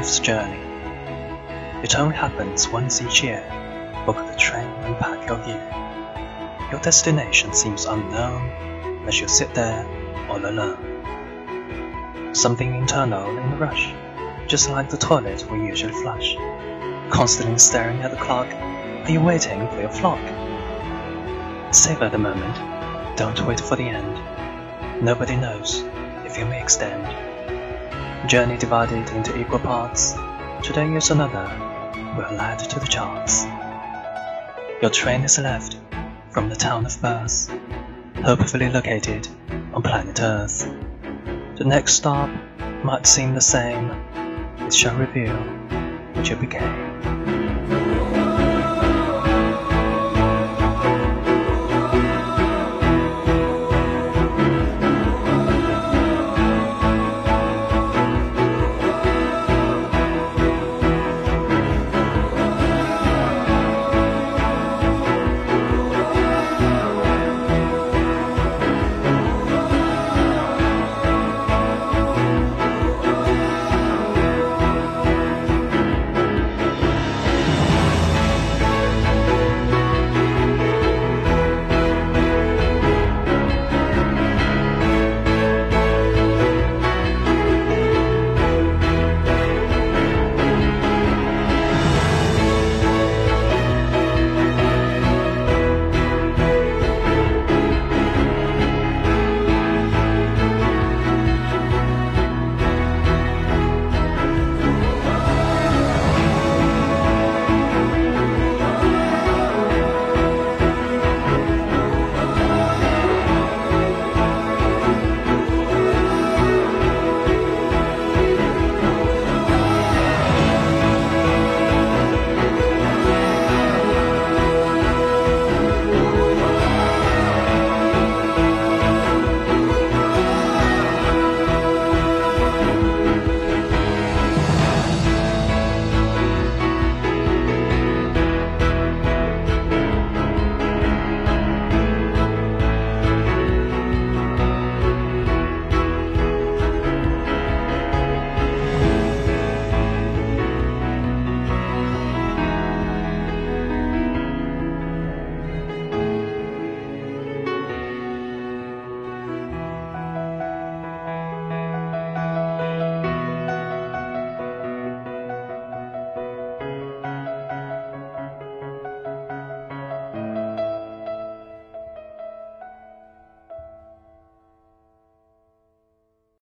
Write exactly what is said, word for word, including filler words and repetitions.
life's journey. It only happens once each year. Book the train and pack your gear. Your destination seems unknown as you sit there all alone. Something internal in the rush, just like the toilet we usually flush. Constantly staring at the clock, are you waiting for your flock? Savor the moment, don't wait for the end. Nobody knows if you may extend. Journey divided into equal parts. Today is another will add to the charts. Your train is left from the town of birth, hopefully located on planet Earth. The next stop might seem the same. It shall reveal what you became.